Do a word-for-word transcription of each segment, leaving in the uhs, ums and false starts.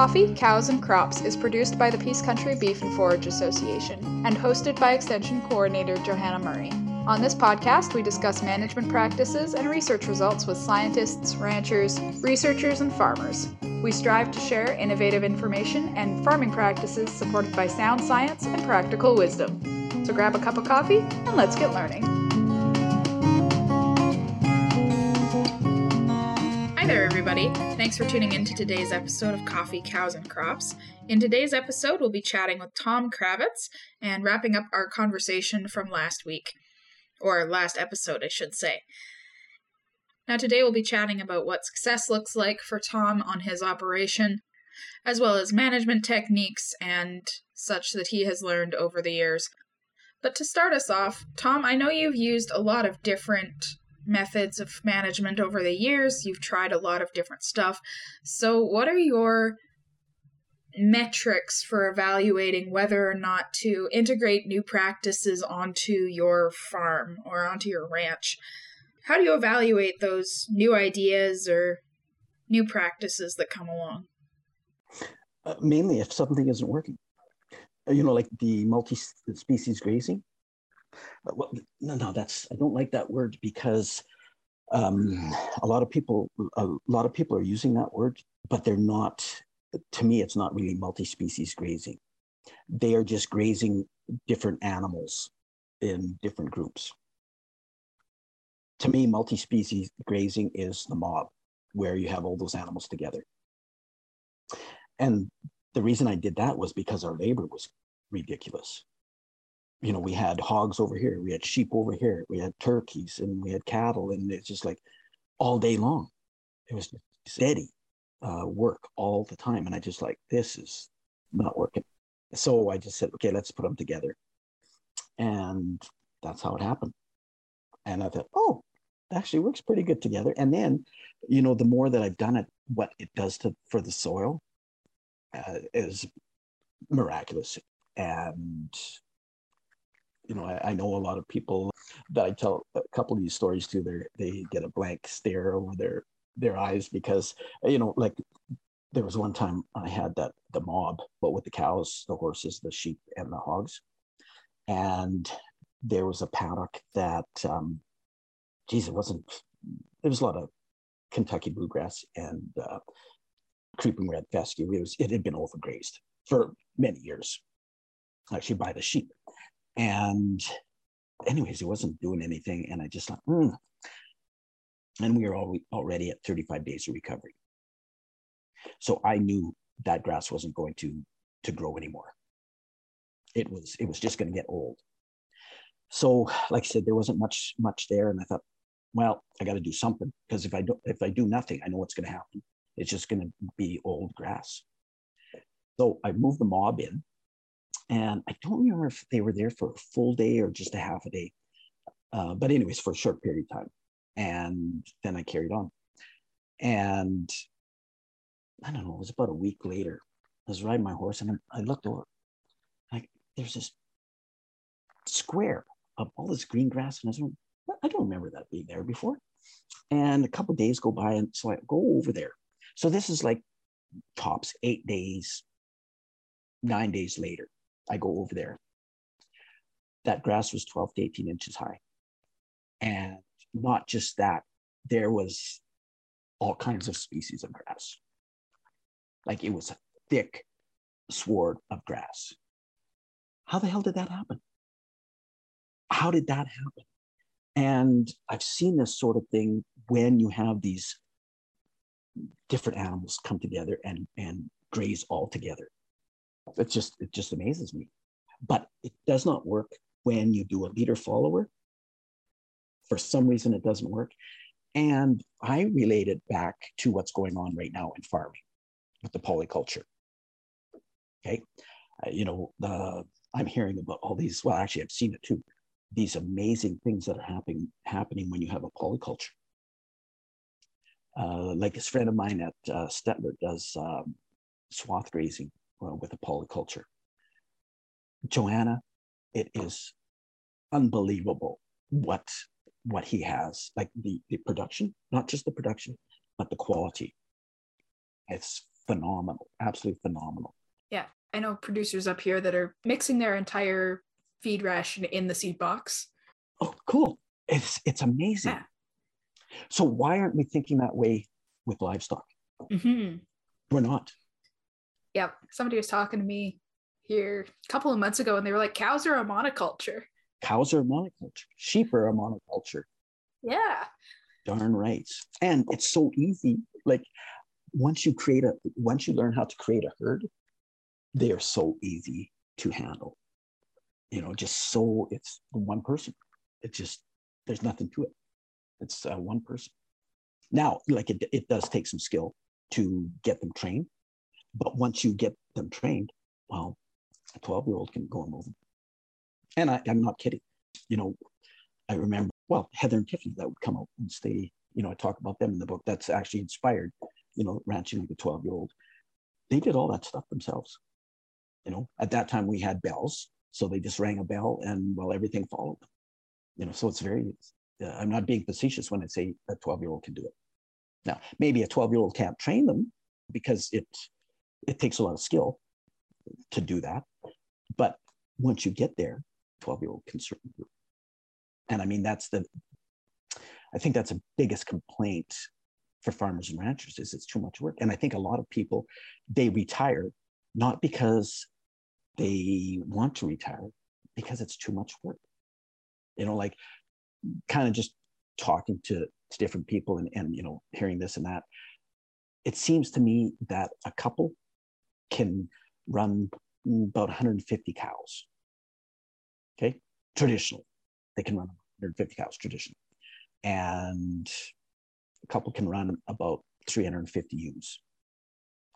Coffee, Cows, and Crops is produced by the Peace Country Beef and Forage Association and hosted by Extension Coordinator Johanna Murray. On this podcast, we discuss management practices and research results with scientists, ranchers, researchers, and farmers. We strive to share innovative information and farming practices supported by sound science and practical wisdom. So grab a cup of coffee and let's get learning. Hi there, everybody. Thanks for tuning in to today's episode of Coffee, Cows, and Crops. In today's episode, we'll be chatting with Tom Kravitz and wrapping up our conversation from last week. Or last episode, I should say. Now today we'll be chatting about what success looks like for Tom on his operation, as well as management techniques and such that he has learned over the years. But to start us off, Tom, I know you've used a lot of different methods of management over the years. You've tried a lot of different stuff. So what are your metrics for evaluating whether or not to integrate new practices onto your farm or onto your ranch? How do you evaluate those new ideas or new practices that come along? Uh, mainly if something isn't working. You know, like the multi-species grazing. Uh, well, no, no, that's, I don't like that word because um, a lot of people, a lot of people are using that word, but they're not. To me, it's not really multi-species grazing. They are just grazing different animals in different groups. To me, multi-species grazing is the mob, where you have all those animals together. And the reason I did that was because our labor was ridiculous. You know, we had hogs over here, we had sheep over here, we had turkeys, and we had cattle, and it's just like all day long. It was steady. Uh, work all the time, and I just like, this is not working. So I just said, okay, let's put them together, and that's how it happened. And I thought, oh, it actually works pretty good together. And then, you know, the more that I've done it, what it does to for the soil uh, is miraculous. And you know, I, I know a lot of people that I tell a couple of these stories to. They they get a blank stare over their their eyes because, you know, like there was one time I had that the mob, but with the cows, the horses, the sheep, and the hogs. And there was a paddock that, um, geez, it wasn't, there was a lot of Kentucky bluegrass and uh, creeping red fescue. It was, it had been overgrazed for many years, actually by the sheep. And anyways, it wasn't doing anything. And I just thought, hmm. And we were all re- already at thirty-five days of recovery. So I knew that grass wasn't going to, to grow anymore. It was it was just going to get old. So, like I said, there wasn't much much there, and I thought, well, I got to do something because if I do if I do nothing, I know what's going to happen. It's just going to be old grass. So I moved the mob in, and I don't remember if they were there for a full day or just a half a day, uh, but anyways, for a short period of time. And then I carried on. And I don't know, it was about a week later. I was riding my horse and I looked over. Like, there's this square of all this green grass. And I was like, I don't remember that being there before. And a couple of days go by. And so I go over there. So this is like tops, eight days, nine days later. I go over there. That grass was twelve to eighteen inches high. And not just that, there was all kinds of species of grass. Like it was a thick sward of grass. How the hell did that happen? How did that happen? And I've seen this sort of thing when you have these different animals come together and, and graze all together. It just, it just amazes me. But it does not work when you do a leader follower. For some reason, it doesn't work. And I relate it back to what's going on right now in farming with the polyculture. Okay. Uh, you know, uh, I'm hearing about all these, well, actually, I've seen it too. These amazing things that are happening happening when you have a polyculture. Uh, like this friend of mine at uh, Stettler does um, swath grazing uh, with a polyculture. Johanna, it is unbelievable what what he has, like the, the production, not just the production, but the quality. It's phenomenal, absolutely phenomenal. Yeah. I know producers up here that are mixing their entire feed ration in the seed box. Oh, cool. It's, it's amazing. Yeah. So why aren't we thinking that way with livestock? Mm-hmm. We're not. Yep. Somebody was talking to me here a couple of months ago and they were like, cows are a monoculture. Cows are a monoculture. Sheep are a monoculture. Yeah. Darn right. And it's so easy. Like once you create a, once you learn how to create a herd, they are so easy to handle. You know, just so it's one person. It just, there's nothing to it. It's uh, one person. Now, like it, it does take some skill to get them trained. But once you get them trained, well, a twelve-year-old can go and move them. And I, I'm not kidding. You know, I remember, well, Heather and Tiffany that would come out and stay, you know, I talk about them in the book. That's actually inspired, you know, ranching like a twelve-year-old. They did all that stuff themselves. You know, at that time we had bells. So they just rang a bell and, well, everything followed them. You know, so it's very, uh, I'm not being facetious when I say a twelve-year-old can do it. Now, maybe a twelve-year-old can't train them because it, it takes a lot of skill to do that. But once you get there, twelve-year-old can certainly do it. And I mean, that's the, I think that's the biggest complaint for farmers and ranchers is it's too much work. And I think a lot of people, they retire not because they want to retire, because it's too much work. You know, like kind of just talking to, to different people and, and, you know, hearing this and that. It seems to me that a couple can run about one hundred fifty cows. Okay. Traditionally, they can run one hundred fifty cows traditionally. And a couple can run about three hundred fifty ewes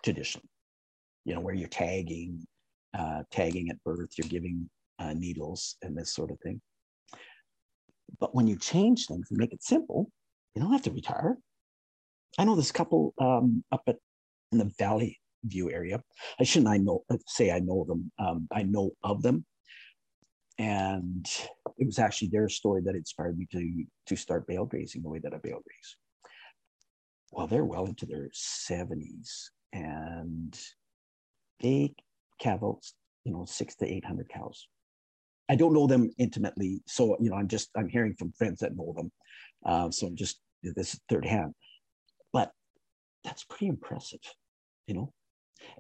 traditionally, you know, where you're tagging, uh, tagging at birth, you're giving uh, needles and this sort of thing. But when you change things and make it simple, you don't have to retire. I know this couple um, up at in the Valley View area. I shouldn't I know say I know them. Um, I know of them, and it was actually their story that inspired me to to start bale grazing the way that I bale graze. Well, they're well into their seventies, and they calve, you know, six to eight hundred cows. I don't know them intimately, so you know I'm just I'm hearing from friends that know them, uh, so I'm just this is third hand. But that's pretty impressive, you know.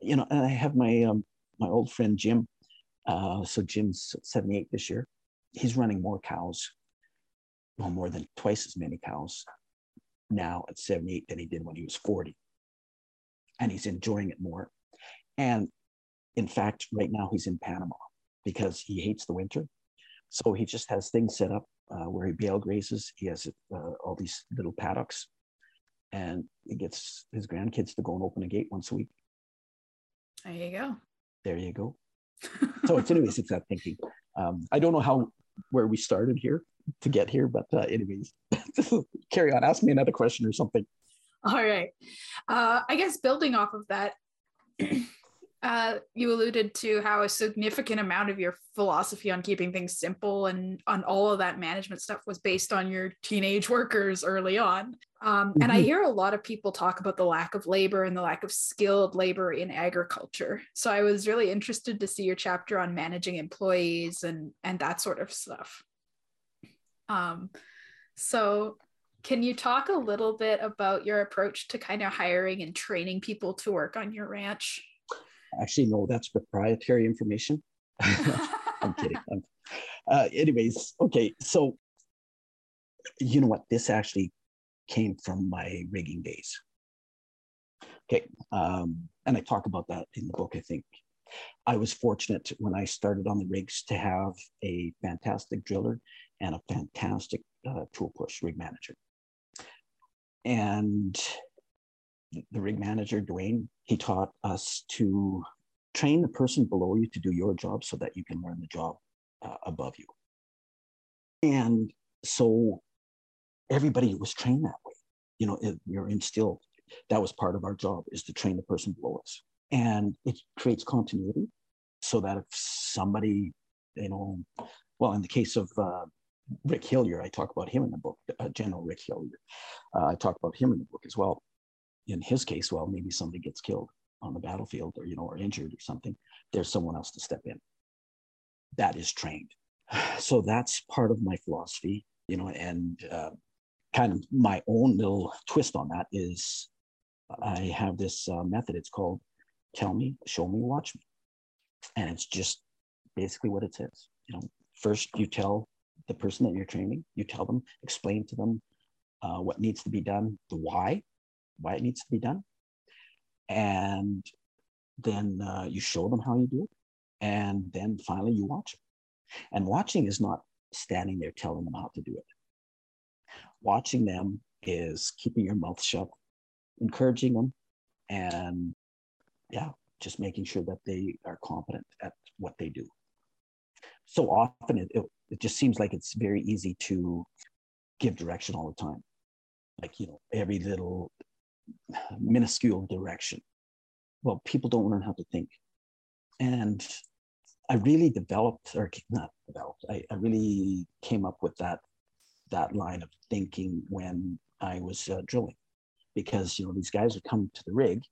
You know, and I have my um, my old friend Jim. Uh, so Jim's seventy-eight this year. He's running more cows, well, more than twice as many cows now at seventy-eight than he did when he was forty, and he's enjoying it more. And in fact, right now he's in Panama because he hates the winter, so he just has things set up uh, where he bale grazes. He has uh, all these little paddocks. And he gets his grandkids to go and open a gate once a week. There you go. There you go. So it's anyways, it's that thinking. Um, I don't know how, where we started here to get here, but uh, anyways, carry on. Ask me another question or something. All right. Uh, I guess building off of that, uh, you alluded to how a significant amount of your philosophy on keeping things simple and on all of that management stuff was based on your teenage workers early on. Um, and I hear a lot of people talk about the lack of labor and the lack of skilled labor in agriculture. So I was really interested to see your chapter on managing employees and, and that sort of stuff. Um, so can you talk a little bit about your approach to kind of hiring and training people to work on your ranch? Actually, no, that's proprietary information. I'm kidding. I'm, uh, anyways, okay. So you know what, this actually came from my rigging days. Okay, um, and I talk about that in the book, I think. I was fortunate when I started on the rigs to have a fantastic driller and a fantastic uh, tool push rig manager. And the rig manager, Duane, he taught us to train the person below you to do your job so that you can learn the job uh, above you. And so everybody was trained that way. You know, it, you're instilled. That was part of our job, is to train the person below us. And it creates continuity so that if somebody, you know, well, in the case of uh, Rick Hillier, I talk about him in the book, uh, General Rick Hillier. Uh, I talk about him in the book as well. In his case, well, maybe somebody gets killed on the battlefield or, you know, or injured or something, there's someone else to step in that is trained. So that's part of my philosophy, you know, and uh, kind of my own little twist on that is I have this uh, method. It's called Tell Me, Show Me, Watch Me. And it's just basically what it says. You know, first you tell the person that you're training, you tell them, explain to them uh, what needs to be done, the why, why it needs to be done. And then uh, you show them how you do it. And then finally you watch it. And watching is not standing there telling them how to do it. Watching them is keeping your mouth shut, encouraging them, and yeah, just making sure that they are competent at what they do. So often it, it, it just seems like it's very easy to give direction all the time. Like, you know, every little minuscule direction. Well, people don't learn how to think. And I really developed, or not developed, I, I really came up with that that line of thinking when I was uh, drilling. Because, you know, these guys would come to the rig,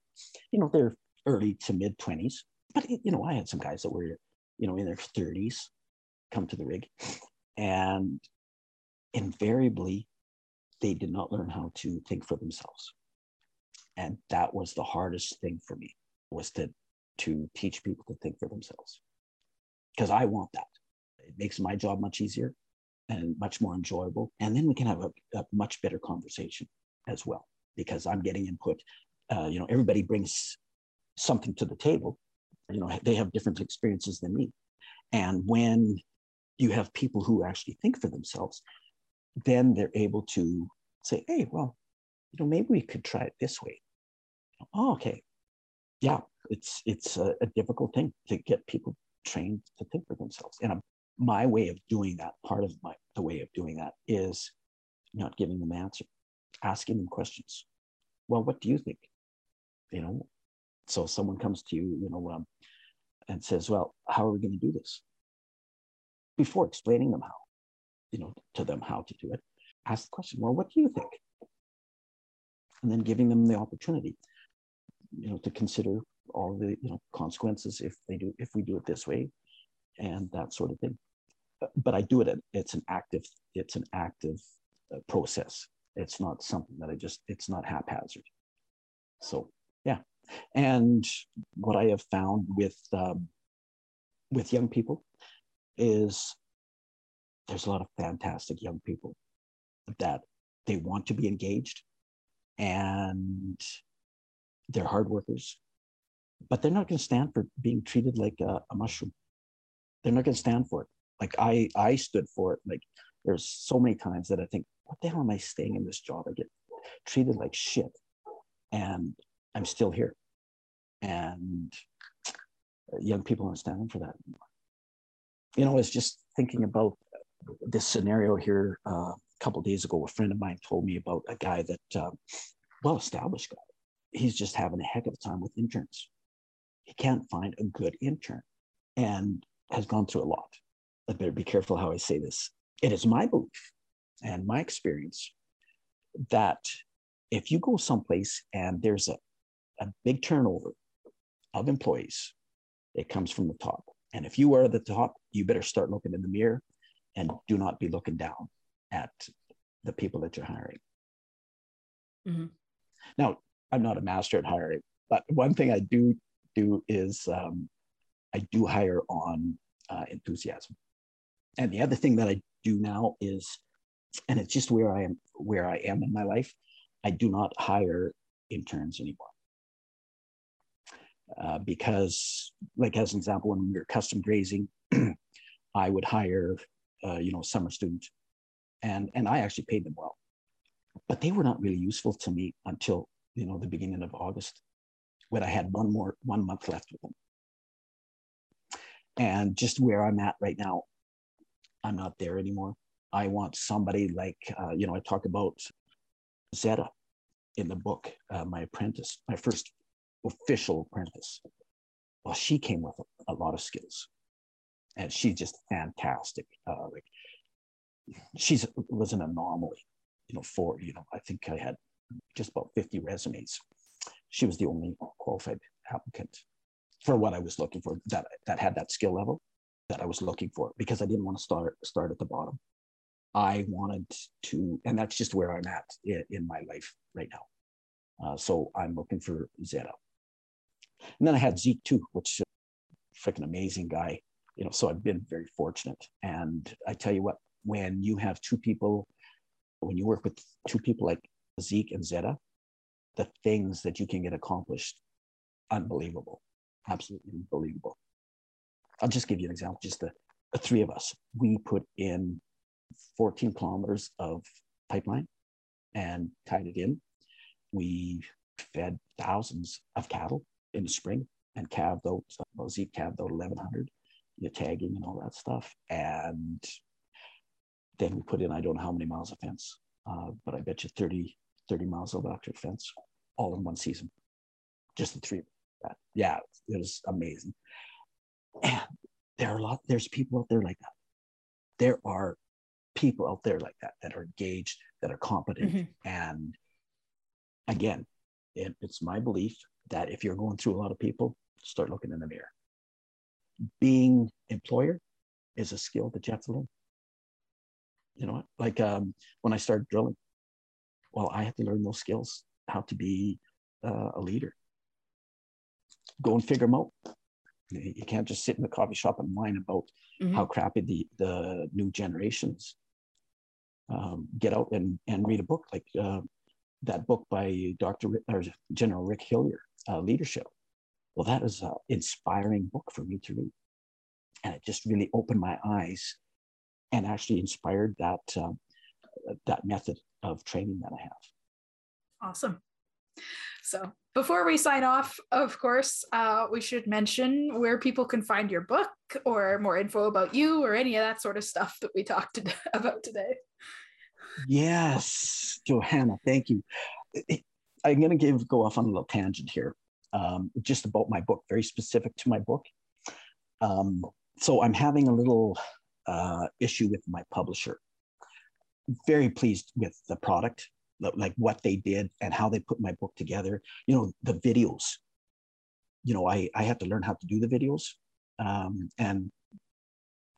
you know, they're early to mid-twenties. But, you know, I had some guys that were, you know, in their thirties come to the rig. And invariably, they did not learn how to think for themselves. And that was the hardest thing for me, was to, to teach people to think for themselves. Because I want that. It makes my job much easier and much more enjoyable. And then we can have a, a much better conversation as well, because I'm getting input. Uh, you know, everybody brings something to the table. You know, they have different experiences than me. And when you have people who actually think for themselves, then they're able to say, hey, well, you know, maybe we could try it this way. Oh, okay. Yeah, it's, it's a, a difficult thing to get people trained to think for themselves. And my way of doing that, part of my the way of doing that is not giving them an answer, asking them questions. Well, what do you think? You know, so someone comes to you, you know, um, and says, well, how are we going to do this? Before explaining them how, you know, to them how to do it, ask the question, well, what do you think? And then giving them the opportunity, you know, to consider all the, you know, consequences if they do, if we do it this way, and that sort of thing. But I do it, it's an active, it's an active process. It's not something that I just, it's not haphazard. So, yeah. And what I have found with, um, with young people is there's a lot of fantastic young people that they want to be engaged and they're hard workers, but they're not going to stand for being treated like a, a mushroom. They're not going to stand for it. Like I, I stood for it. Like there's so many times that I think, what the hell am I staying in this job? I get treated like shit and I'm still here. And young people aren't standing for that anymore. You know, I was just thinking about this scenario here uh, a couple of days ago. A friend of mine told me about a guy that, uh, well-established guy. He's just having a heck of a time with interns. He can't find a good intern and has gone through a lot. I better be careful how I say this. It is my belief and my experience that if you go someplace and there's a, a big turnover of employees, it comes from the top. And if you are the top, you better start looking in the mirror and do not be looking down at the people that you're hiring. Mm-hmm. Now, I'm not a master at hiring, but one thing I do do is um, I do hire on uh, enthusiasm. And the other thing that I do now is, and it's just where I am, where I am in my life, I do not hire interns anymore. Uh, because, like as an example, when we were custom grazing, I would hire, uh, you know, summer students, and and I actually paid them well, but they were not really useful to me until, you know, the beginning of August, when I had one more one month left with them. And just where I'm at right now, I'm not there anymore. I want somebody like, uh, you know, I talk about Zeta in the book, uh, my apprentice, my first official apprentice. Well, she came with a, a lot of skills, and she's just fantastic. Uh, like, she's was an anomaly, you know. For you know, I think I had just about fifty resumes. She was the only qualified applicant for what I was looking for, that that had that skill level that I was looking for, because I didn't want to start start at the bottom. I wanted to, and that's just where I'm at in, in my life right now. Uh, so I'm looking for Zeta. And then I had Zeke too, which is a freaking amazing guy. You know, so I've been very fortunate. And I tell you what, when you have two people, when you work with two people like Zeke and Zeta, the things that you can get accomplished, unbelievable, absolutely unbelievable. I'll just give you an example. Just the, the three of us, we put in fourteen kilometers of pipeline and tied it in. We fed thousands of cattle in the spring and calved out, well, Zeke calved out eleven hundred, you know, tagging and all that stuff. And then we put in, I don't know how many miles of fence, uh, but I bet you thirty miles of electric fence all in one season. Just the three of that. Yeah, it was amazing. And there are a lot, there's people out there like that. There are people out there like that, that are engaged, that are competent. Mm-hmm. And again, it, it's my belief that if you're going through a lot of people, start looking in the mirror. Being employer is a skill that you have to learn. You know, like um, when I started drilling, well, I had to learn those skills, how to be uh, a leader. Go and figure them out. You can't just sit in the coffee shop and whine about mm-hmm. how crappy the, the new generations. Um, get out and, and read a book like uh, that book by Doctor Rick, or General Rick Hillier, uh, Leadership. Well, that is an inspiring book for me to read. And it just really opened my eyes and actually inspired that, um, that method of training that I have. Awesome. So before we sign off, of course, uh, we should mention where people can find your book or more info about you or any of that sort of stuff that we talked to, about today. Yes, Johanna, thank you. I'm going to give go off on a little tangent here, um, just about my book, very specific to my book. Um, so I'm having a little uh, issue with my publisher. Very pleased with the product, like what they did and how they put my book together. You know, the videos, you know, I, I have to learn how to do the videos. Um, and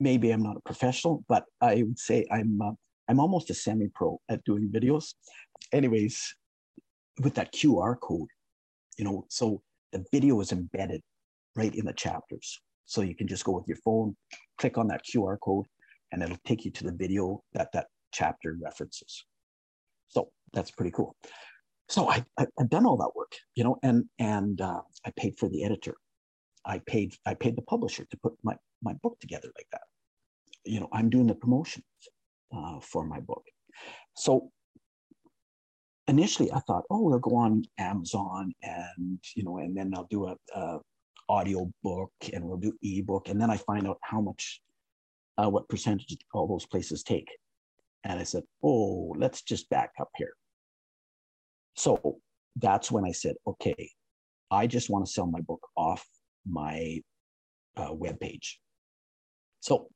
maybe I'm not a professional, but I would say I'm, uh, I'm almost a semi-pro at doing videos. Anyways, with that Q R code, you know, so the video is embedded right in the chapters. So you can just go with your phone, click on that Q R code, and it'll take you to the video that that chapter references. So that's pretty cool. So I, I, I've done all that work, you know, and and uh, I paid for the editor. I paid I paid the publisher to put my, my book together like that. You know, I'm doing the promotions uh, for my book. So initially I thought, oh, we'll go on Amazon and, you know, and then I'll do a, a audio book and we'll do ebook. And then I find out how much, uh, what percentage all those places take. And I said, oh, let's just back up here. So that's when I said, okay, I just want to sell my book off my uh, webpage. So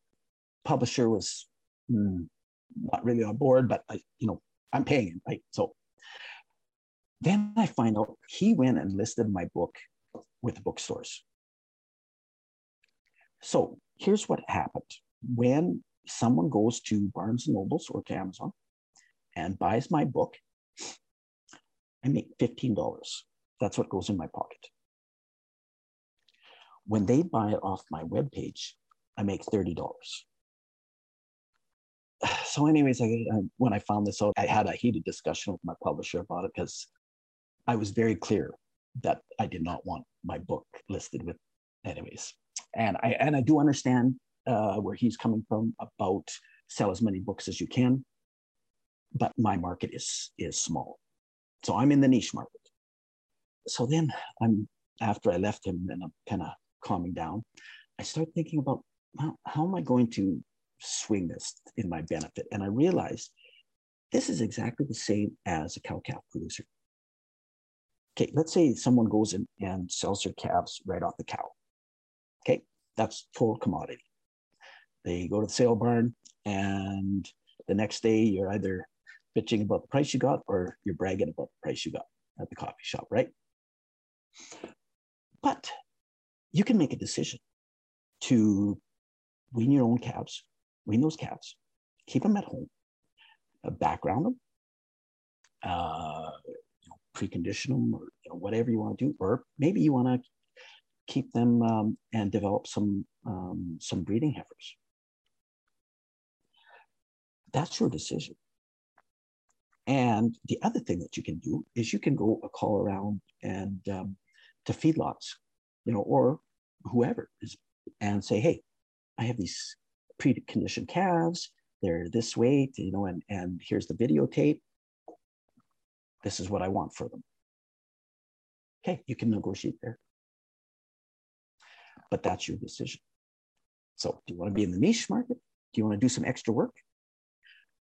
publisher was mm, not really on board, but I, you know, I'm paying him, right? So then I find out he went and listed my book with the bookstores. So here's what happened. When someone goes to Barnes and Nobles or to Amazon and buys my book, I make fifteen dollars. That's what goes in my pocket. When they buy it off my webpage, I make thirty dollars. So anyways, I, I, when I found this out, I had a heated discussion with my publisher about it because I was very clear that I did not want my book listed with anyways. And I, and I do understand Uh, where he's coming from about sell as many books as you can, but my market is is small, so I'm in the niche market. So then I'm after I left him and I'm kind of calming down, I start thinking about how, how am I going to swing this in my benefit, and I realized this is exactly the same as a cow calf producer. Okay, let's say someone goes in and sells their calves right off the cow. Okay, that's total commodity. They go to the sale barn, and the next day you're either bitching about the price you got or you're bragging about the price you got at the coffee shop, right? But you can make a decision to wean your own calves, wean those calves, keep them at home, uh, background them, uh, you know, precondition them, or you know, whatever you want to do. Or maybe you want to keep them um, and develop some um, some breeding heifers. That's your decision. And the other thing that you can do is you can go a call around and um, to feedlots, you know, or whoever is, and say, hey, I have these preconditioned calves. They're this weight, you know, and and here's the videotape. This is what I want for them. Okay, you can negotiate there, but that's your decision. So, do you want to be in the niche market? Do you want to do some extra work?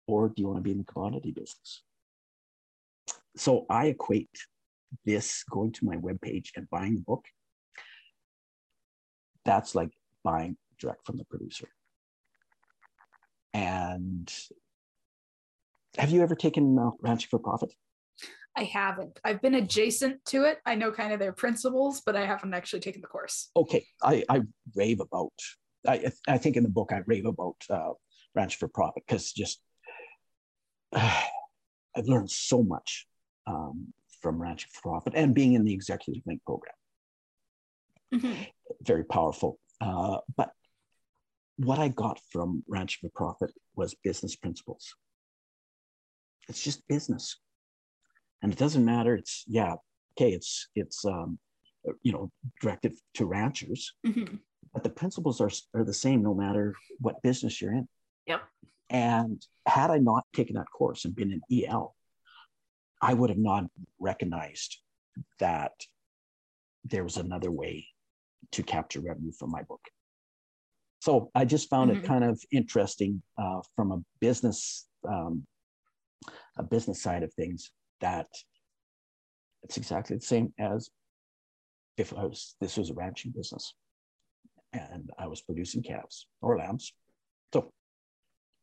Or do you want to be in the commodity business? So I equate this, going to my webpage and buying the book, that's like buying direct from the producer. And have you ever taken uh, Ranching for Profit? I haven't. I've been adjacent to it. I know kind of their principles, but I haven't actually taken the course. Okay. I, I rave about, I, I think in the book, I rave about uh, Ranch for Profit, because just, I've learned so much um, from Ranching for Profit and being in the Executive Link program. Mm-hmm. Very powerful. Uh, but what I got from Ranching for Profit was business principles. It's just business, and it doesn't matter. It's yeah, okay. It's it's um, you know, directed to ranchers, mm-hmm. but the principles are are the same no matter what business you're in. Yep. And had I not taken that course and been an E L, I would have not recognized that there was another way to capture revenue from my book. So I just found mm-hmm. it kind of interesting uh, from a business um, a business side of things, that it's exactly the same as if I was this was a ranching business and I was producing calves or lambs. So.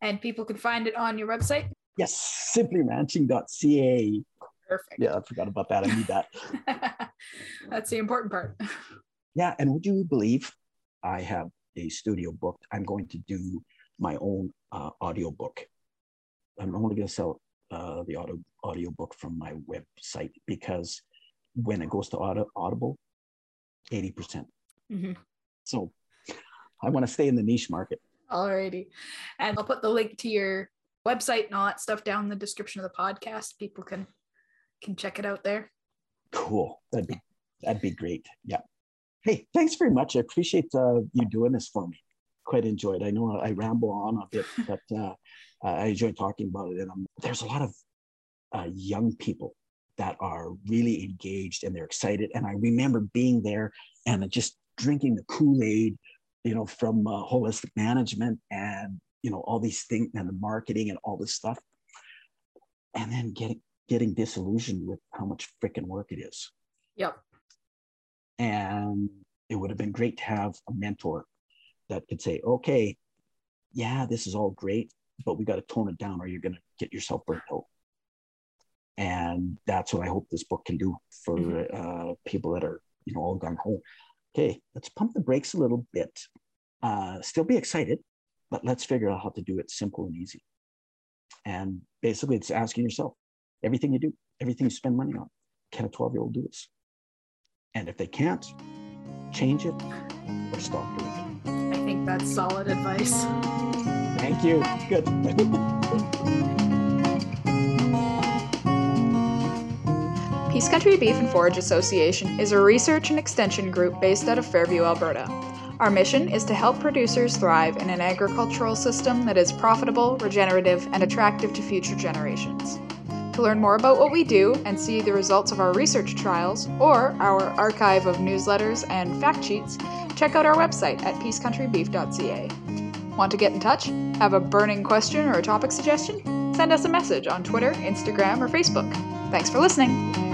And people can find it on your website? Yes, simply ranching dot c a. Perfect. Yeah, I forgot about that. I need that. That's the important part. Yeah, and would you believe I have a studio booked? I'm going to do my own uh, audio book. I'm only going to sell uh, the audio audio book from my website, because when it goes to audio, Audible, eighty percent. Mm-hmm. So I want to stay in the niche market. Alrighty. And I'll put the link to your website and all that stuff down in the description of the podcast. People can can check it out there. Cool. That'd be that'd be great. Yeah. Hey, thanks very much. I appreciate uh, you doing this for me. Quite enjoyed. I know I ramble on a bit, but uh, I enjoy talking about it. And I'm, there's a lot of uh, young people that are really engaged and they're excited. And I remember being there and just drinking the Kool-Aid, you know, from uh, holistic management and, you know, all these things and the marketing and all this stuff. And then getting, getting disillusioned with how much freaking work it is. Yep. And it would have been great to have a mentor that could say, okay, yeah, this is all great, but we got to tone it down or you're going to get yourself burnt out. And that's what I hope this book can do for mm-hmm. uh, people that are, you know, all gung ho. Okay, let's pump the brakes a little bit. Uh, still be excited, but let's figure out how to do it simple and easy. And basically, it's asking yourself, everything you do, everything you spend money on, can a twelve-year-old do this? And if they can't, change it or stop doing it. I think that's solid advice. Thank you. Good. Peace Country Beef and Forage Association is a research and extension group based out of Fairview, Alberta. Our mission is to help producers thrive in an agricultural system that is profitable, regenerative, and attractive to future generations. To learn more about what we do and see the results of our research trials or our archive of newsletters and fact sheets, check out our website at peace country beef dot c a. Want to get in touch? Have a burning question or a topic suggestion? Send us a message on Twitter, Instagram, or Facebook. Thanks for listening.